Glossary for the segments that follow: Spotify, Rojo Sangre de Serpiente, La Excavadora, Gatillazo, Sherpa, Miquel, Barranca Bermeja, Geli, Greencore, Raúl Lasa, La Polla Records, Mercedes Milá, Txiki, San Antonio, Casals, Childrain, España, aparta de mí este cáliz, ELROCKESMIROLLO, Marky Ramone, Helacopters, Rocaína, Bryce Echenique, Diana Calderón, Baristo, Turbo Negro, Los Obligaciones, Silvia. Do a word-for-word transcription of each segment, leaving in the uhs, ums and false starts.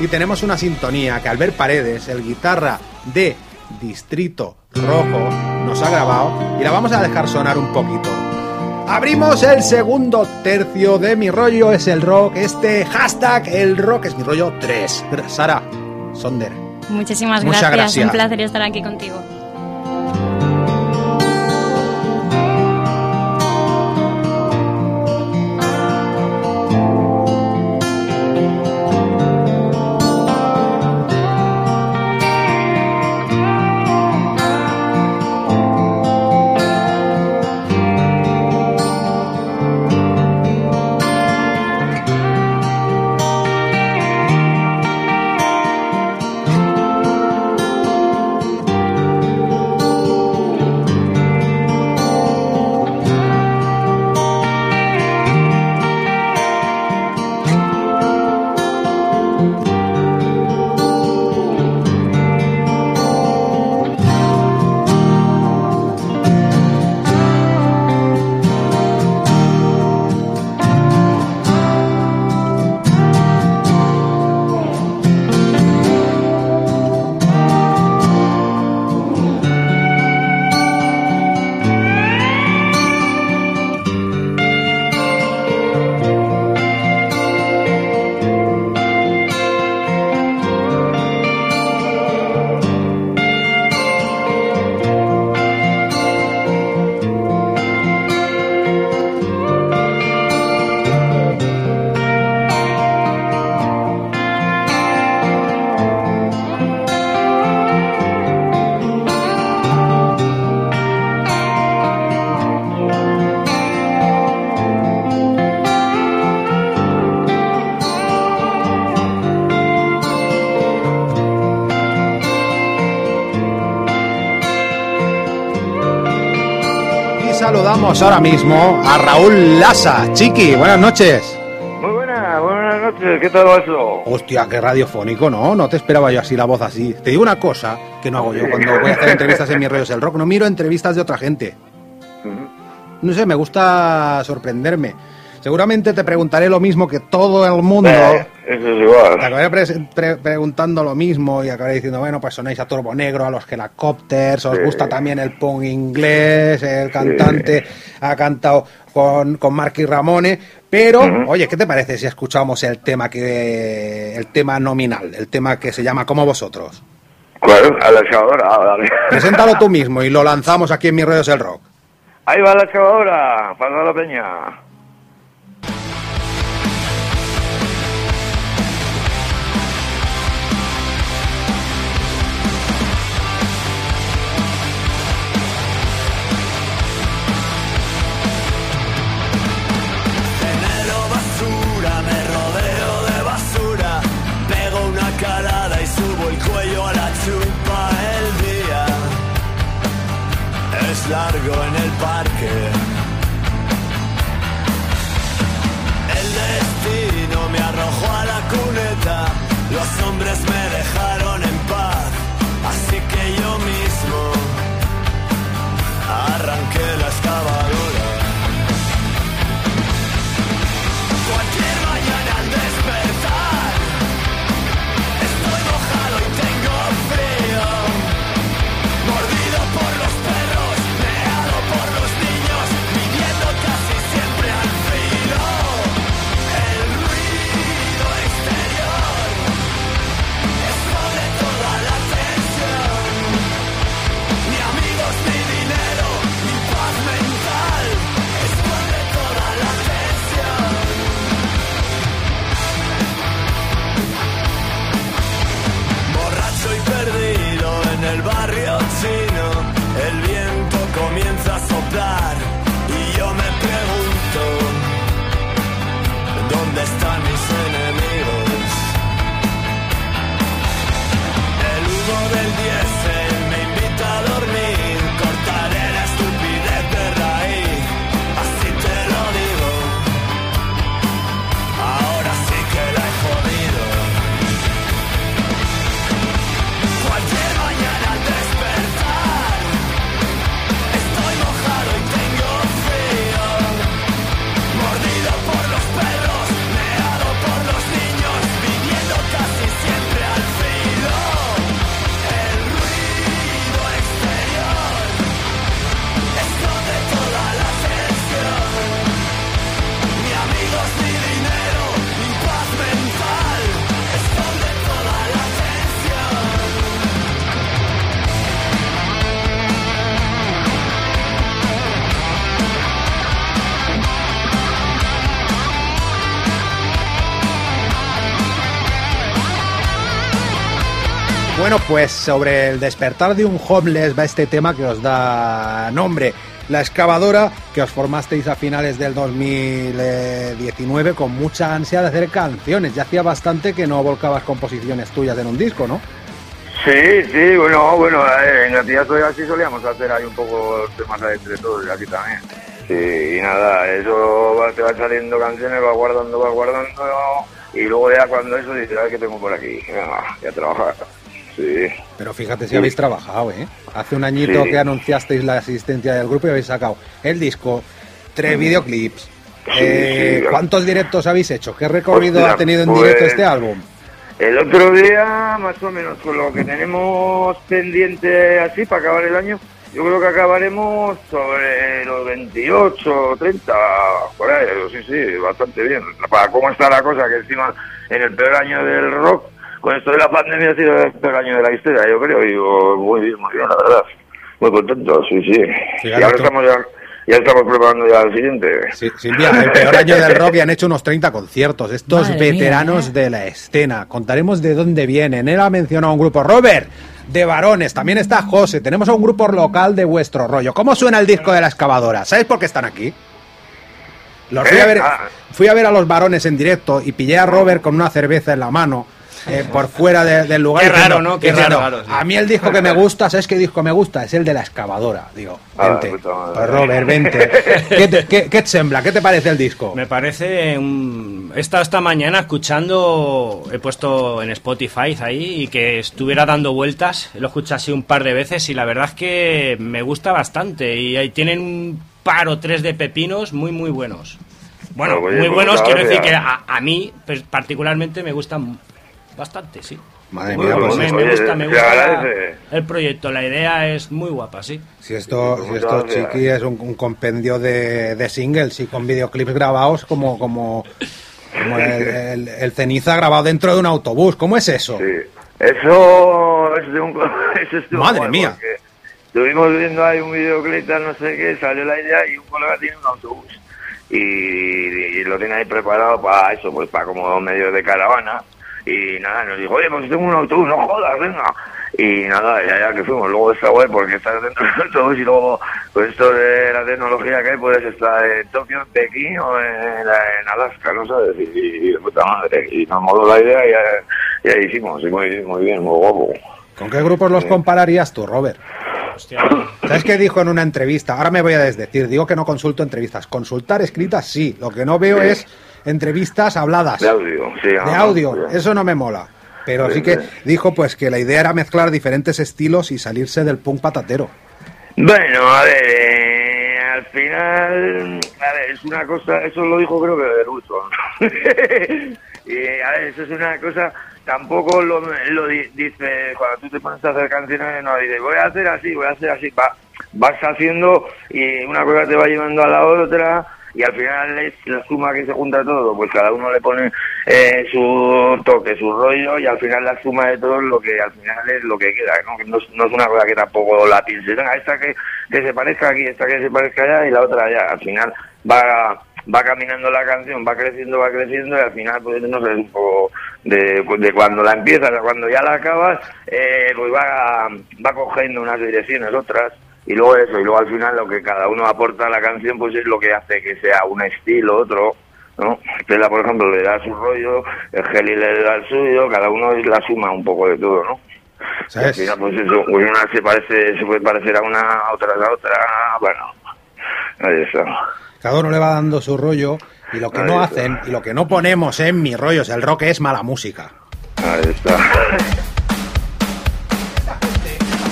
y tenemos una sintonía que Albert Paredes, el guitarra de Distrito Rojo, nos ha grabado y la vamos a dejar sonar un poquito. Abrimos el segundo tercio de Mi Rollo es el Rock, este hashtag El Rock es Mi Rollo tres. Sara Sonder, muchísimas gracias. gracias, un placer estar aquí contigo. Saludamos ahora mismo a Raúl Lasa. Txiki, buenas noches. Muy buenas, buenas noches, ¿qué tal eso? Hostia, qué radiofónico, ¿no? No te esperaba yo así, la voz así. Te digo una cosa que no hago yo cuando voy a hacer entrevistas en Mis Rollos del Rock, no miro entrevistas de otra gente. No sé, me gusta sorprenderme. Seguramente te preguntaré lo mismo que todo el mundo. Eh, eso es igual. Te acabaré pre- pre- preguntando lo mismo y acabaré diciendo, bueno, pues sonáis a Turbo Negro, a los Helacopters, os sí. gusta también el punk inglés, el cantante sí. ha cantado con, con Marky Ramone, pero, uh-huh. oye, ¿qué te parece si escuchamos el tema que el tema nominal, el tema que se llama Como Vosotros? Claro, a La Excavadora, dale. Preséntalo tú mismo y lo lanzamos aquí en Mis Rollos del Rock. Ahí va La Excavadora, para la peña. Largo en el parque. El destino me arrojó a la cuneta. Los hombres me dejaron en paz. Así que yo mismo arranqué la excavadora. Cualquier mañana al despertar estoy mojado y tengo frío, mordido por los perros, por los niños, viviendo casi siempre al filo. El ruido exterior Bueno, pues sobre el despertar de un homeless va este tema que os da nombre, La Excavadora, que os formasteis a finales del dos mil diecinueve con mucha ansia de hacer canciones. Ya hacía bastante que no volcabas composiciones tuyas en un disco, ¿no? Sí, sí, bueno, bueno, en Gatillazo así solíamos hacer ahí un poco temas entre todos y aquí también. Sí, y nada, eso va, te va saliendo canciones, va guardando, va guardando, y luego ya cuando eso dices, a ver qué tengo por aquí, venga, ya trabajar. Sí. Pero fíjate si habéis trabajado, ¿eh? Hace un añito sí. que anunciasteis la existencia del grupo y habéis sacado el disco, tres videoclips. Sí, eh, sí, claro. ¿Cuántos directos habéis hecho? ¿Qué recorrido Hostia, ha tenido en pues... directo este álbum? El otro día, más o menos, con lo que tenemos pendiente así para acabar el año, yo creo que acabaremos sobre los veintiocho, treinta, por ahí, sí, sí, bastante bien. Para cómo está la cosa, que encima en el peor año del rock, con esto de la pandemia ha sido el peor año de la historia, yo creo, y digo, muy bien, muy bien, la verdad. Muy contento, sí, sí. sí y ahora estamos ya... Ya estamos preparando ya el siguiente. Sí, Silvia, el peor año del rock y han hecho unos treinta conciertos. Estos Madre veteranos mía. de la escena. Contaremos de dónde vienen. Él ha mencionado un grupo, Robert, de Varones. También está José. Tenemos a un grupo local de vuestro rollo. ¿Cómo suena el disco de La Excavadora? ¿Sabéis por qué están aquí? Los fui, a ver, fui a ver a los Varones en directo y pillé a Robert con una cerveza en la mano. Eh, por fuera de, del lugar. Qué raro, ¿no? Qué, Qué raro. raro sí. A mí el disco que me gusta, ¿sabes qué disco me gusta? Es el de La Excavadora. Digo, vente, ah, Robert, vente. ¿Qué te, qué, qué te sembla? ¿Qué te parece el disco? Me parece... Un... He estado esta mañana escuchando... He puesto en Spotify ahí y que estuviera dando vueltas. Lo escuché así un par de veces y la verdad es que me gusta bastante. Y ahí tienen un par o tres de pepinos muy, muy buenos. Bueno, bueno muy buenos. Quiero decir que a, a mí particularmente me gustan... Bastante, sí. Madre mía, pues me, me gusta, me gusta el proyecto, la idea es muy guapa, sí. Si esto, si esto Txiki, es un, un compendio de, de singles y con videoclips grabados como, como, como el, el, el ceniza grabado dentro de un autobús, ¿cómo es eso? Sí. Eso es de un... Eso es de un Madre cual, mía. Estuvimos viendo ahí un videoclip, no sé qué, salió la idea y un colega tiene un autobús y, y lo tiene ahí preparado para eso, pues para como medio de caravana. Y nada, nos dijo, oye, pues tengo un autobús, no jodas, venga. Y nada, ya, ya que fuimos. Luego está guay porque estás dentro del autobús y luego, pues esto de la tecnología que hay, puedes estar en Tokio, en Pekín o en, en Alaska, ¿no sabes? Y, y, y puta madre, y nos moló la idea y ya, ya hicimos, y muy, muy bien, muy guapo. ¿Con qué grupos los compararías tú, Robert? Hostia. ¿Sabes qué dijo en una entrevista? Ahora me voy a desdecir, digo que no consulto entrevistas. Consultar escritas sí, lo que no veo sí. es... entrevistas habladas de audio, sí, de audio. Sí. Eso no me mola, pero sí, sí que sí. dijo pues que la idea era mezclar diferentes estilos y salirse del punk patatero. Bueno, a ver, eh, al final, a ver, es una cosa, eso lo dijo creo que Berucho, ¿no? Y a ver, eso es una cosa, tampoco lo, lo di, dice, cuando tú te pones a hacer canciones, no dices, voy a hacer así, voy a hacer así, va, vas haciendo y una cosa te va llevando a la otra. Y al final es la suma que se junta todo, pues cada uno le pone eh, su toque, su rollo, y al final la suma de todo es lo que al final es lo que queda, ¿no? Que no, no es una cosa que tampoco la piense, venga, esta que, que se parezca aquí, esta que se parezca allá y la otra allá. Al final va va caminando la canción, va creciendo, va creciendo, y al final, pues no sé, un poco de, de cuando la empiezas a cuando ya la acabas, eh, pues va, va cogiendo unas direcciones, otras. Y luego eso, y luego al final lo que cada uno aporta a la canción pues es lo que hace que sea un estilo, otro, ¿no? Pela, por ejemplo, le da su rollo, el Geli le da el suyo, cada uno es la suma un poco de todo, ¿no? ¿Sabes? Y al final, pues eso, una se parece, se puede parecer a una, a otra, a la otra, bueno, ahí está. Cada uno le va dando su rollo, y lo que ahí no está. Hacen, y lo que no ponemos en mis rollos, el rock es mala música. Ahí está.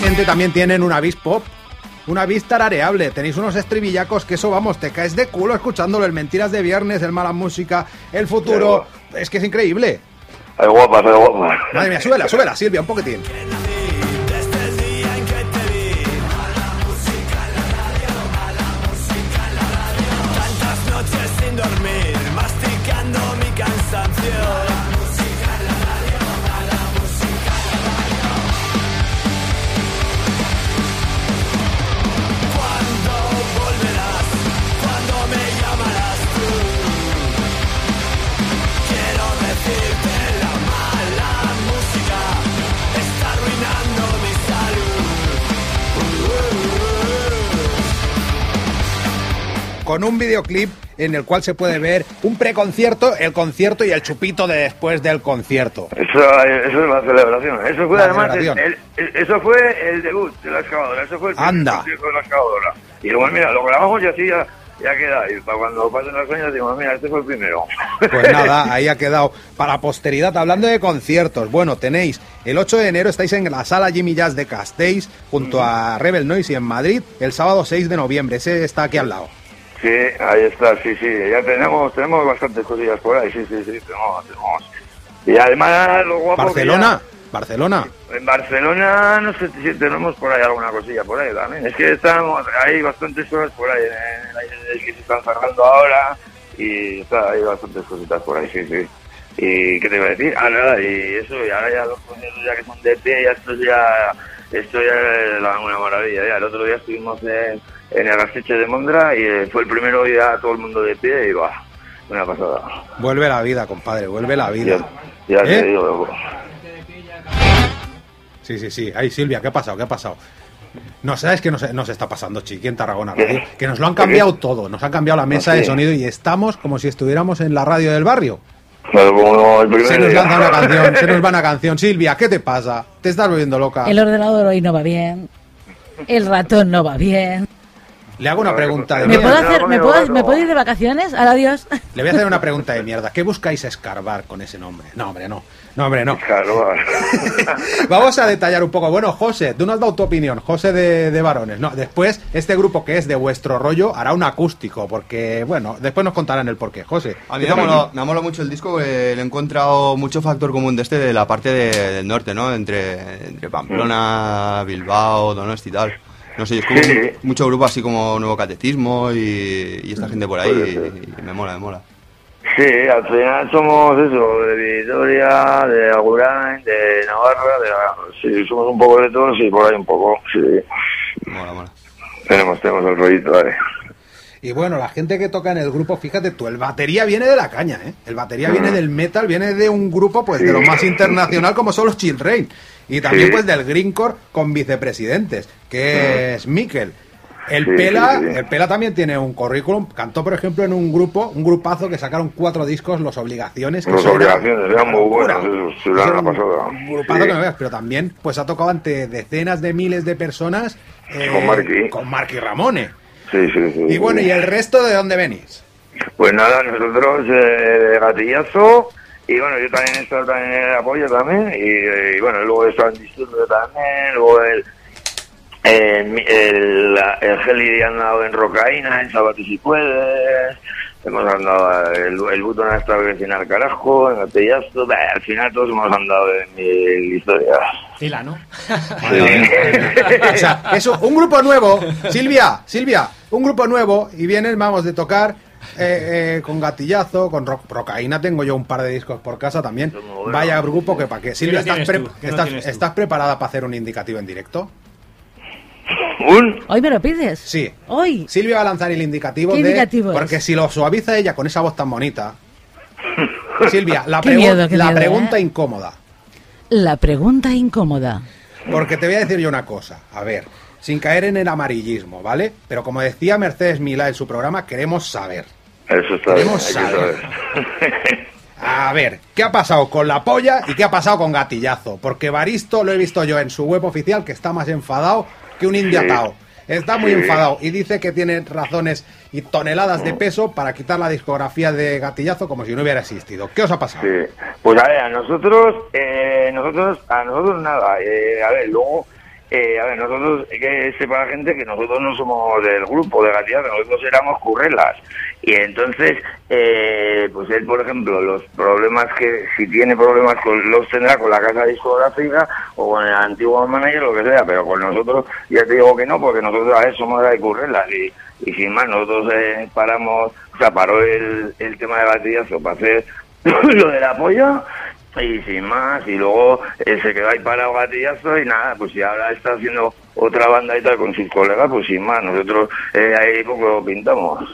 Gente también tienen una vis pop. Una vista rareable, tenéis unos estribillacos que eso, vamos, te caes de culo escuchándolo, el Mentiras de Viernes, el Mala Música, el Futuro, es que es increíble. Ay, guapa, ay, guapa. Madre mía, súbela, súbela, Silvia, un poquitín. con un videoclip en el cual se puede ver un preconcierto, el concierto y el chupito de después del concierto. Eso, eso es la celebración. Eso fue la además celebración. El, el, eso fue el debut de La Excavadora. Eso fue el Anda. Concierto de La Excavadora. Y luego, mira, lo grabamos y así ya... Ya queda, y para cuando pasen las años digo, mira, este fue el primero. Pues nada, ahí ha quedado para posteridad. Hablando de conciertos, bueno, tenéis el ocho de enero, estáis en la Sala Jimmy Jazz de Castells, junto mm. a Rebel Noise y en Madrid, el sábado seis de noviembre, ese está aquí al lado. Sí, ahí está, sí, sí, ya tenemos tenemos bastantes cosillas por ahí, sí, sí, sí, tenemos, tenemos. Y además, lo guapo Barcelona, que ya... Barcelona. En Barcelona, no sé si tenemos por ahí alguna cosilla por ahí también. Es que estamos, hay bastantes cosas por ahí, en el que se están cerrando ahora y está, hay bastantes cositas por ahí, sí, sí. ¿Y qué te iba a decir? Ah, nada, y eso, y ahora ya los conciertos ya que son de pie, ya esto ya, esto ya es una maravilla. Ya el otro día estuvimos en, en el Gasteche de Mondra y fue el primero ya todo el mundo de pie y va, una pasada. Vuelve la vida, compadre, vuelve la vida. Ya, ya ¿Eh? te digo, Sí, sí, sí. Ahí, Silvia, ¿qué ha pasado? ¿Qué ha pasado? No, ¿sabes qué nos, nos está pasando, Txiki, en Tarragona Radio? Que nos lo han cambiado todo. Nos han cambiado la mesa no, sí. de sonido y estamos como si estuviéramos en la radio del barrio. Pero bueno, el se nos lanza una canción, se nos va una canción. Silvia, ¿qué te pasa? Te estás volviendo loca. El ordenador hoy no va bien. El ratón no va bien. Le hago una pregunta de ¿Me mierda. Puedo hacer, ¿me, puedo, ¿Me puedo ir de vacaciones? Adiós. Le voy a hacer una pregunta de mierda. ¿Qué buscáis escarbar con ese nombre? No, hombre, no. No, hombre, no. Vamos a detallar un poco. Bueno, José, tú no has dado tu opinión. José de, de Varones. No, después, este grupo que es de vuestro rollo hará un acústico, porque, bueno, después nos contarán el porqué. José. A mí me ha molado, me ha molado mucho el disco. Eh, le he encontrado mucho factor común de este de la parte de, del norte, ¿no? Entre, entre Pamplona, Bilbao, Donosti y tal. No sé, es como sí. mucho grupo así como Nuevo Catecismo y, y esta gente por ahí. Y, y me mola, me mola. Sí, al final somos eso, de Vitoria, de Agurain, de Navarra, de la... sí, somos un poco de todos y por ahí un poco, sí. Mola, mola. Tenemos, tenemos el rollito, vale. Y bueno, la gente que toca en el grupo, fíjate tú, el batería viene de la caña, ¿eh? El batería mm. viene del metal, viene de un grupo pues sí. de lo más internacional como son los Childrain. Y también sí. pues del Greencore con vicepresidentes, que mm. es Miquel. El, sí, Pela, sí, sí. el Pela también tiene un currículum. Cantó, por ejemplo, en un grupo, un grupazo que sacaron cuatro discos, Los Obligaciones. Que Los Obligaciones, eran muy buenos. Se lo han pasado. Un grupazo sí. que no veas, pero también pues ha tocado ante decenas de miles de personas eh, con, Marky. con Marky Ramone. Sí, sí, sí. Y bueno, sí. ¿y el resto de dónde venís? Pues nada, nosotros eh, de Gatillazo. Y bueno, yo también he estado también en La Polla también. Y, y bueno, luego he estado en Distrito también, luego el... El, el, el Geli ha andado en Rocaína, en Sabate si puedes, hemos andado, el, el Butón ha estado en el carajo, en Gatillazo, al final todos hemos andado en mi historia. Pela, ¿no? O sea, eso, un grupo nuevo, Silvia, Silvia, un grupo nuevo y vienes, vamos, de tocar eh, eh, con Gatillazo, con ro- Rocaína, tengo yo un par de discos por casa también, vaya grupo que pa' qué. Silvia, ¿estás, pre- no estás, ¿estás preparada para hacer un indicativo en directo? ¿Un? ¿Hoy me lo pides? Sí. ¿Hoy? Silvia va a lanzar el indicativo. ¿Qué de... indicativo porque es? Si lo suaviza ella con esa voz tan bonita... Silvia, la, pregu... miedo, la miedo, pregunta eh? incómoda. La pregunta incómoda. Porque te voy a decir yo una cosa. A ver, sin caer en el amarillismo, ¿vale? Pero como decía Mercedes Milá en su programa, queremos saber. Eso está queremos bien, saber. saber. A ver, ¿qué ha pasado con La Polla y qué ha pasado con Gatillazo? Porque Baristo, lo he visto yo en su web oficial, que está más enfadado... que un indiatao, sí, está muy sí. enfadado y dice que tiene razones y toneladas de peso para quitar la discografía de Gatillazo como si no hubiera existido. ¿Qué os ha pasado? Sí. Pues a ver, a nosotros, eh, nosotros a nosotros nada, eh, a ver, luego, eh, a ver, nosotros, que sepa la gente que nosotros no somos del grupo de Gatillazo, nosotros éramos currelas y entonces, eh, pues él, por ejemplo, los problemas que, si tiene problemas, con, los tendrá con la casa discográfica o con el antiguo manager, lo que sea, pero con nosotros ya te digo que no, porque nosotros a ver, somos de currelas y, y sin más, nosotros eh, paramos, o sea, paró el, el tema de Gatillazo para hacer lo de La Polla y sin más, y luego eh, se quedó ahí parado Gatillazo y nada, pues si ahora está haciendo otra banda y tal con sus colegas, pues sin más, nosotros eh, ahí poco pintamos.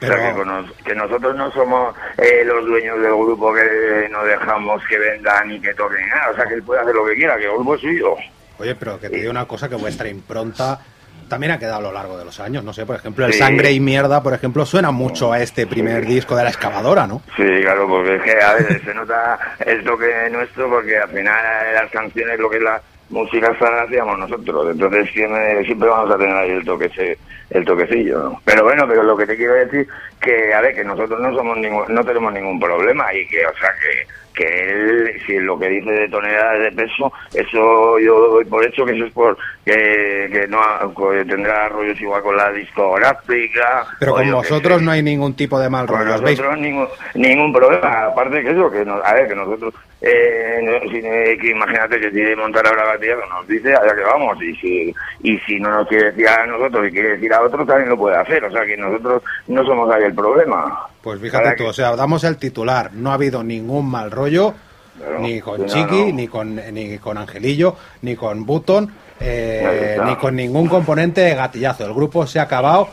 Pero... O sea, que, nos, que nosotros no somos eh, los dueños del grupo que eh, no dejamos que vendan ni que toquen nada. O sea, que él puede hacer lo que quiera, que el grupo es suyo. Oye, pero que te digo una cosa, que vuestra impronta también ha quedado a lo largo de los años, no sé, por ejemplo, el sí. Sangre y Mierda, por ejemplo, suena mucho a este primer sí. disco de La Excavadora, ¿no? Sí, claro, porque es que a veces se nota el toque nuestro, porque al final las canciones, lo que es la música sana, hacíamos nosotros, entonces siempre, siempre vamos a tener ahí el toque ese, el toquecillo, ¿no? Pero bueno, pero lo que te quiero decir, que a ver, que nosotros no somos ningún, no tenemos ningún problema, y que, o sea, que que él, si lo que dice de toneladas de peso, eso yo doy por hecho que eso es por que, que no que tendrá rollos igual con la discográfica. Pero con vosotros no hay ningún tipo de mal rollo. Con nosotros ningún, ningún problema, aparte que eso, que no, a ver, que nosotros, eh, no, si, que imagínate que si de montar ahora la batida nos dice allá que vamos, y si, y si no nos quiere decir a nosotros y quiere decir a otros, también lo puede hacer, o sea que nosotros no somos ahí el problema. Pues fíjate tú, que... o sea, damos el titular, no ha habido ningún mal rollo, claro, ni con Txiki, no, no. ni con ni con Angelillo, ni con Button, eh, no, no. ni con ningún componente de Gatillazo. El grupo se ha acabado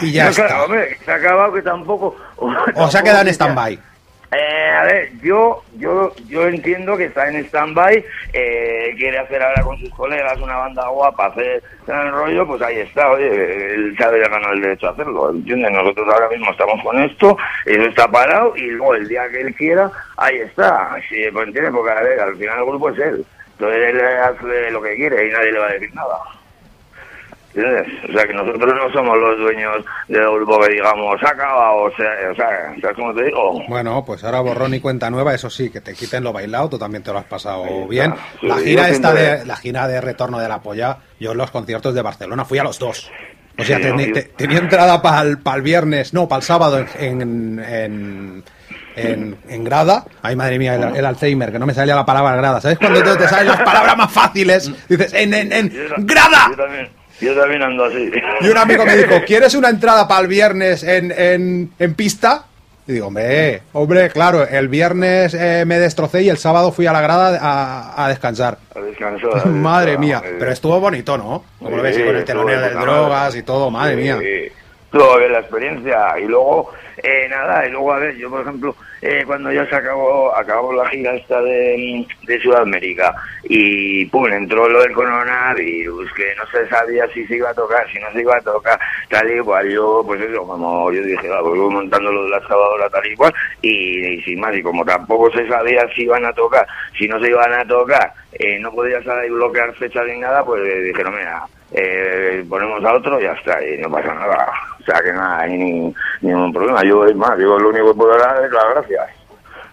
y ya no, está. Claro, hombre, se ha acabado que tampoco... O tampoco se ha quedado en stand-by. Eh, a ver, yo yo yo entiendo que está en stand-by, eh, quiere hacer ahora con sus colegas una banda guapa, hacer gran rollo, pues ahí está, oye, él sabe ya ganar el derecho a hacerlo, ¿entiendes? Nosotros ahora mismo estamos con esto, eso está parado, y luego el día que él quiera, ahí está, sí, pues, ¿entiendes? Porque a ver, al final el grupo es él, entonces él hace lo que quiere y nadie le va a decir nada. O sea, que nosotros no somos los dueños del grupo que digamos, se acaba, o sea, o sea, ¿sabes cómo te digo? Bueno, pues ahora borrón y cuenta nueva, eso sí, que te quiten lo bailado, tú también te lo has pasado bien. Sí, la gira esta siempre... de la gira de Retorno de la Polla, yo en los conciertos de Barcelona fui a los dos. O sea, sí, ten, no, yo... te, tenía entrada para el, para el viernes, no, para el sábado en... en, en... En, en grada, ay madre mía, el, el Alzheimer, que no me salía la palabra grada. ¿Sabes cuando te, te salen las palabras más fáciles? Dices, en, en, en grada. Yo también, yo también ando así. Y un amigo me dijo, ¿quieres una entrada para el viernes en, en, en pista? Y digo, hombre, hombre, claro, el viernes eh, me destrocé y el sábado fui a la grada a, a descansar. A descansar. A madre descansar, mía, eh. Pero estuvo bonito, ¿no? Como sí, lo ves, sí, con el telonero de drogas y todo, madre sí, mía. Sí. Todo bien la experiencia, y luego, eh, nada, y luego, a ver, yo por ejemplo, eh, cuando ya se acabó, acabó la gira esta de, de Sudamérica, y pum, entró lo del coronavirus, que no se sabía si se iba a tocar, si no se iba a tocar, tal y cual, yo, pues eso, como yo dije, ah, pues voy montando lo de La Excavadora tal y cual, y, y sin más, y como tampoco se sabía si iban a tocar, si no se iban a tocar, eh, no podía salir bloquear fecha ni nada, pues eh, dijeron, mira, eh, ponemos a otro y ya está, y no pasa nada. O sea, que nada, hay ni, ningún problema. Yo, es más, yo lo único que puedo dar es las gracias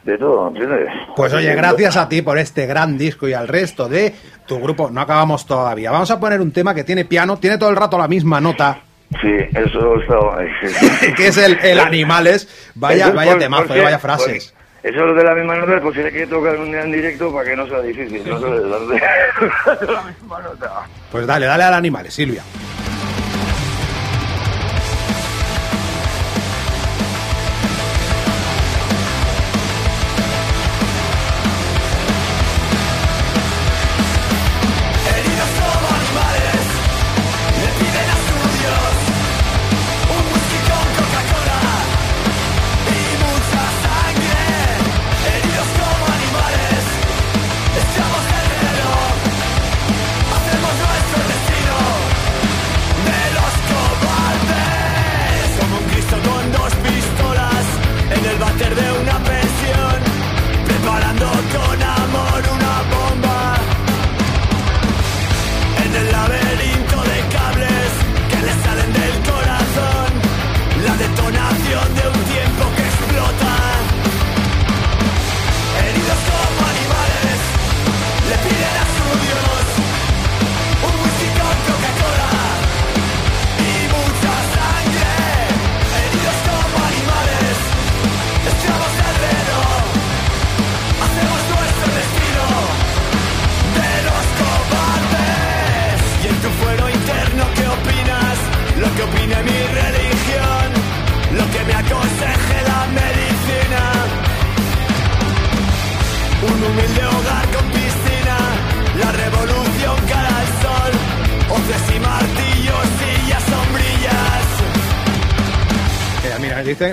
de todo, ¿entiendes? Pues oye, gracias a ti por este gran disco y al resto de tu grupo. No acabamos todavía. Vamos a poner un tema que tiene piano, tiene todo el rato la misma nota. Sí, eso está... que es el, el Animales. Vaya, es vaya temazo, porque, vaya frases. Porque... Eso es de la misma nota, pues si le quiere tocar un día en directo para que no sea difícil. No se le da la misma nota. Pues dale, dale al Animales, Silvia.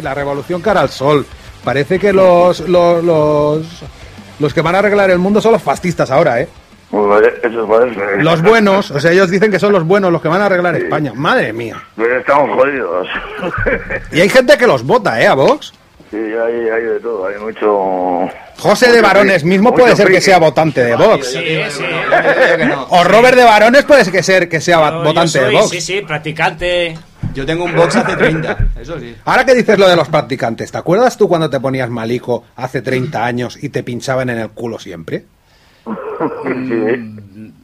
La revolución cara al sol. Parece que los los, los los que van a arreglar el mundo son los fascistas ahora, ¿eh? Los buenos, o sea, ellos dicen que son los buenos los que van a arreglar sí. España. Madre mía. Pero estamos jodidos. Y hay gente que los vota, ¿eh? A Vox. Sí, hay, hay de todo, hay mucho... José mucho de Varones mismo puede ser friki. Que sea votante de Vox. Sí, sí, no. O Robert de Varones puede ser que sea no, votante soy, de Vox. Sí, sí, practicante. Yo tengo un Vox hace treinta, eso sí. Ahora que dices lo de los practicantes, ¿te acuerdas tú cuando te ponías malico hace treinta años y te pinchaban en el culo siempre?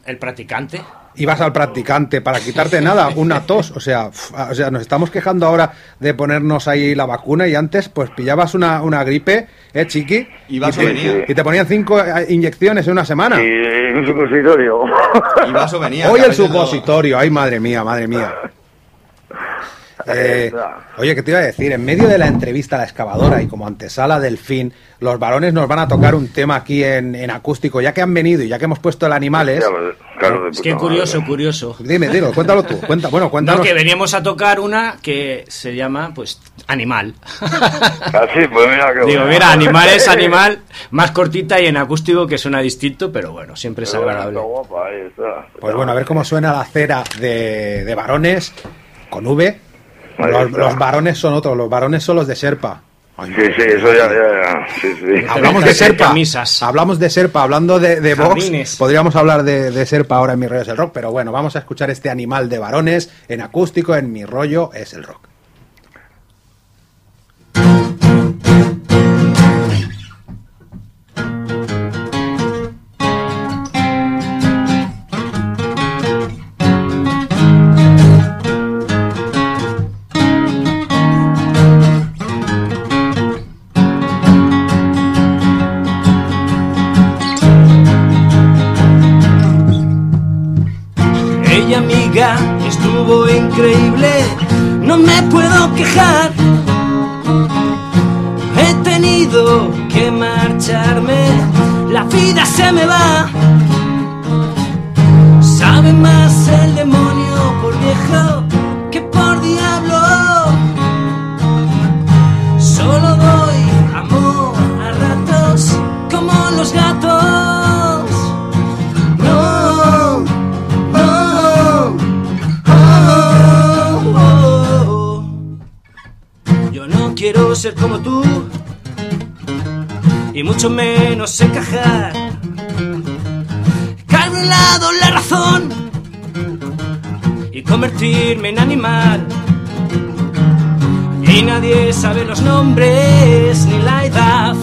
¿El practicante? Ibas al practicante para quitarte nada, una tos, o sea, o sea, nos estamos quejando ahora de ponernos ahí la vacuna y antes pues pillabas una, una gripe, eh, Txiki, y, y, te, y te ponían cinco inyecciones en una semana. Y en un supositorio. Y vaso venía. Hoy el supositorio, ay madre mía, madre mía. Eh, oye, ¿qué te iba a decir? En medio de la entrevista a La Excavadora y como antesala del fin, los varones nos van a tocar un tema aquí en, en acústico, ya que han venido y ya que hemos puesto el Animales. Es que curioso, curioso. Dime, dilo, cuéntalo tú. Cuenta, bueno, cuéntanos. No, que veníamos a tocar una que se llama, pues, Animal. Así, pues mira que digo, mira, Animal es Animal, más cortita y en acústico que suena distinto, pero bueno, siempre es agradable. Pues bueno, a ver cómo suena la cera de, de Varones con V. Los, los varones son otros, los varones son los de Sherpa. Ay, sí, sí, eso ya, ya, ya. Sí, sí. Hablamos de Sherpa, hablamos de Sherpa, hablando de, de Vox, podríamos hablar de, de Sherpa ahora en Mi Rollo es el Rock, pero bueno, vamos a escuchar este Animal de Varones en acústico en Mi Rollo es el Rock. Estuvo increíble, no me puedo quejar. He tenido que marcharme, la vida se me va. Sabe más el demonio por viejo que por diablo. Solo doy amor a ratos como los gatos. Quiero ser como tú y mucho menos encajar. Cargo a un lado la razón y convertirme en animal. Y nadie sabe los nombres ni la edad.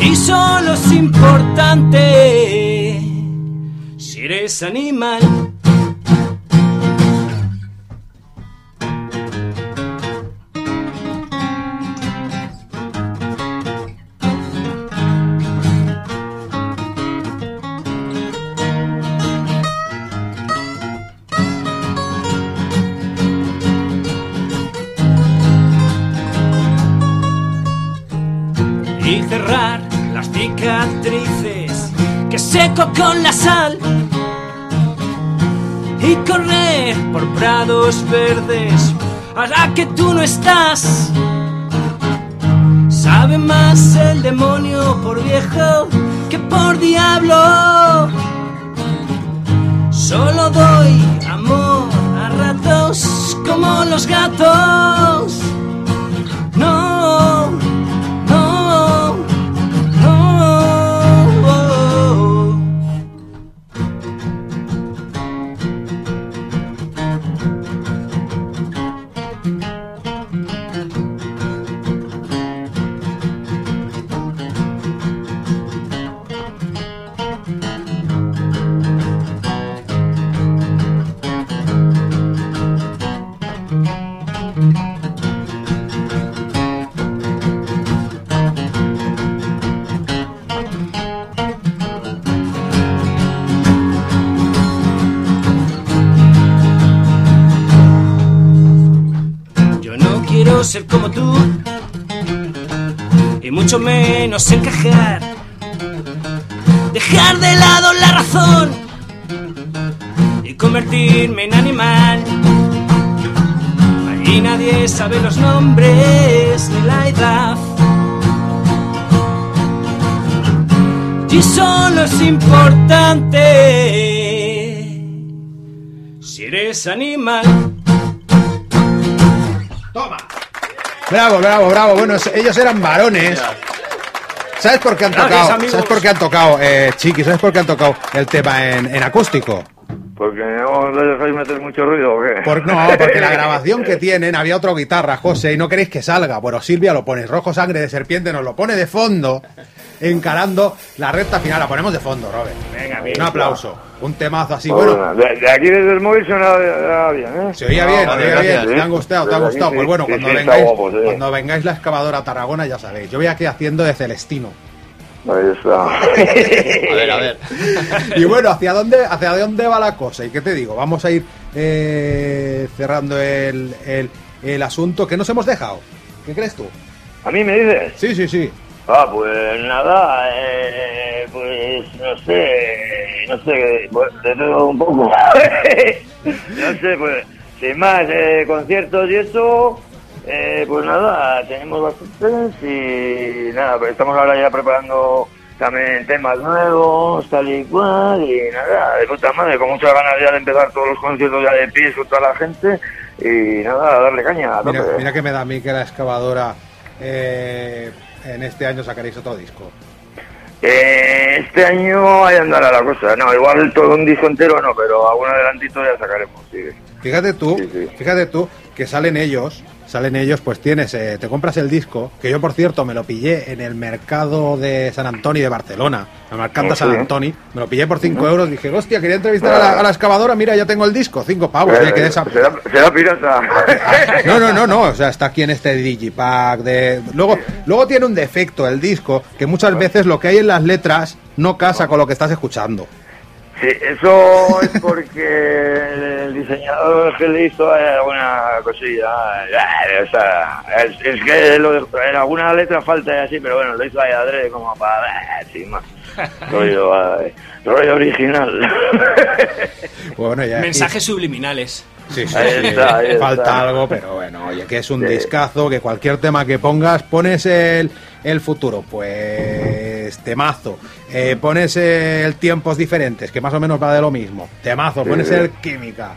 Y solo es importante si eres animal. Seco con la sal y correr por prados verdes hará que tú no estás. Sabe más el demonio por viejo que por diablo. Solo doy amor a ratos como los gatos. No. Ser como tú y mucho menos encajar. Dejar de lado la razón y convertirme en animal. Allí nadie sabe los nombres ni la edad. y solo es importante si eres animal. Toma. Bravo, bravo, bravo. Bueno, ellos eran varones. ¿Sabes por qué han Gracias, tocado? Amigos. ¿Sabes por qué han tocado, eh, Txiki? ¿Sabes por qué han tocado el tema en, en acústico? Porque no le dejáis meter mucho ruido, ¿o qué? Por, no, porque la grabación que tienen había otra guitarra, José, y no queréis que salga. Bueno, Silvia lo pone, Rojo Sangre de Serpiente nos lo pone de fondo, encarando la recta final. La ponemos de fondo, Robert. Venga, bien. Un aplauso. Un temazo así, bueno. bueno. De, de aquí desde el móvil sonaba bien, ¿eh? Se oía no, bien, se oía bien. bien. ¿Sí? Te han gustado, te ha gustado. Sí, pues bueno, sí, cuando, sí, vengáis, guapo, sí. cuando vengáis La Excavadora a Tarragona, ya sabéis. Yo voy aquí haciendo de Celestino. Ahí está. A ver, a ver. Y bueno, ¿hacia dónde, hacia dónde va la cosa? ¿Y qué te digo? Vamos a ir eh, cerrando el, el, el asunto. ¿Qué nos hemos dejado? ¿Qué crees tú? ¿A mí me dices? Sí, sí, sí. Ah, pues nada, eh, pues no sé, no sé, pues, de todo un poco. No sé, pues sin más, eh, conciertos y eso, eh, pues nada, tenemos bastantes y nada, pues estamos ahora ya preparando también temas nuevos, tal y cual, y nada, de puta madre, con muchas ganas ya de empezar todos los conciertos ya de pie con toda la gente y nada, darle caña. A mira, mira que me da a mí que La Excavadora... Eh... En este año sacaréis otro disco. Eh, este año ahí andará la cosa. No, igual todo un disco entero no, pero algún adelantito ya sacaremos. Sí. Fíjate tú, sí, sí. fíjate tú que salen ellos, salen ellos, pues tienes, eh, te compras el disco, que yo por cierto me lo pillé en el mercado de San Antonio de Barcelona, la mercanta sí, San Antonio, me lo pillé por cinco euros, dije, hostia, quería entrevistar a la, a la excavadora, mira, ya tengo el disco, cinco pavos, eh, eh, que esa... será, será pirata. No, no, no, no, o sea, está aquí en este digipack de... Luego, luego tiene un defecto el disco, que muchas veces lo que hay en las letras no casa con lo que estás escuchando. Sí, eso es porque el diseñador Geli hizo alguna cosilla, o sea, es, es que lo, en alguna letra falta y así, pero bueno, lo hizo ahí adrede como para, sin más, rollo, rollo original. Bueno, ya mensajes y... subliminales. Sí, sí, ahí está, ahí falta está. Algo, pero bueno, oye, que es un sí. discazo, que cualquier tema que pongas, pones el... El futuro, pues temazo. Eh, pones el tiempos diferentes, que más o menos va de lo mismo. Temazo, sí, pones sí. el química.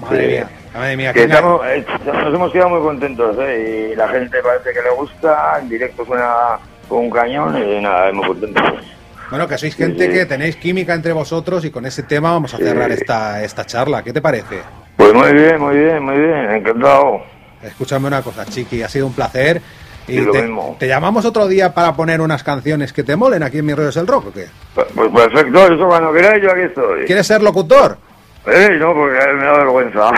Madre sí. mía, madre mía. Que estamos, eh, nos hemos quedado muy contentos, ¿eh? Y la gente parece que le gusta. En directo suena con un cañón y nada, muy contentos. Bueno, que sois sí, gente sí. que tenéis química entre vosotros y con ese tema vamos a cerrar sí. esta, esta charla. ¿Qué te parece? Pues muy bien, muy bien, muy bien. Encantado. Escúchame una cosa, Txiki, ha sido un placer. Y te, te llamamos otro día para poner unas canciones que te molen aquí en Mis Rollos del Rock, ¿o qué? Pues perfecto, eso cuando queráis yo aquí estoy. ¿Quieres ser locutor? Eh, no, porque me da vergüenza.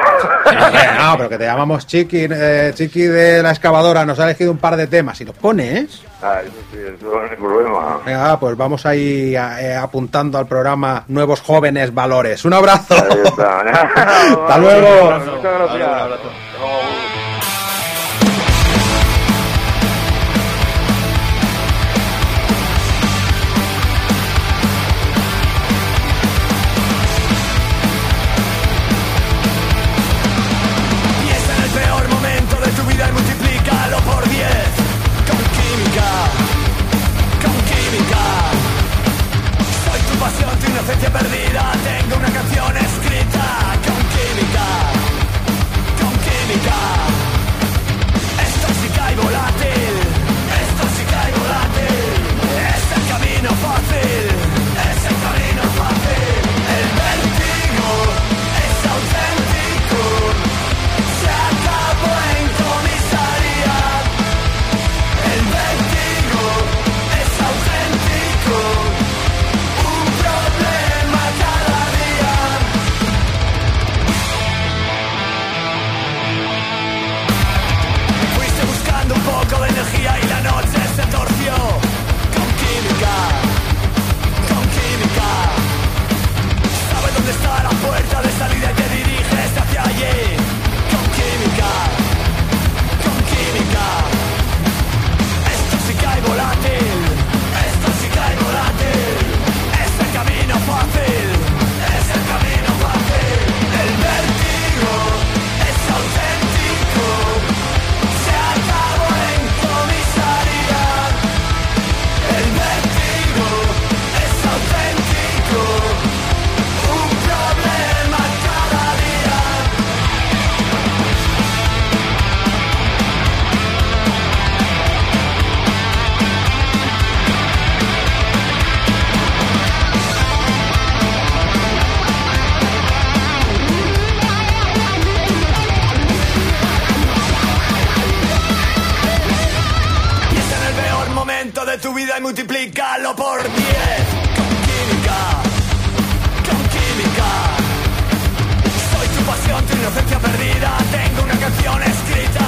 No, pero que te llamamos Txiki, eh, Txiki de La Excavadora, nos ha elegido un par de temas y los pones. Ah, eso sí, eso no es problema. Venga, pues vamos ahí a, eh, apuntando al programa Nuevos Jóvenes Valores. Un abrazo. Está. Hasta luego. Un abrazo. Muchas gracias. Un abrazo. Perdida, tengo una canción escrita con química, con química. Es tóxica y volátil, es tóxica y volátil. Es el camino fácil, es el camino fácil. El vértigo es auténtico, se acabó en comisaría. El vértigo es auténtico. Cada día por diez. Con química, con química. Soy tu pasión, tu inocencia perdida. Tengo una canción escrita.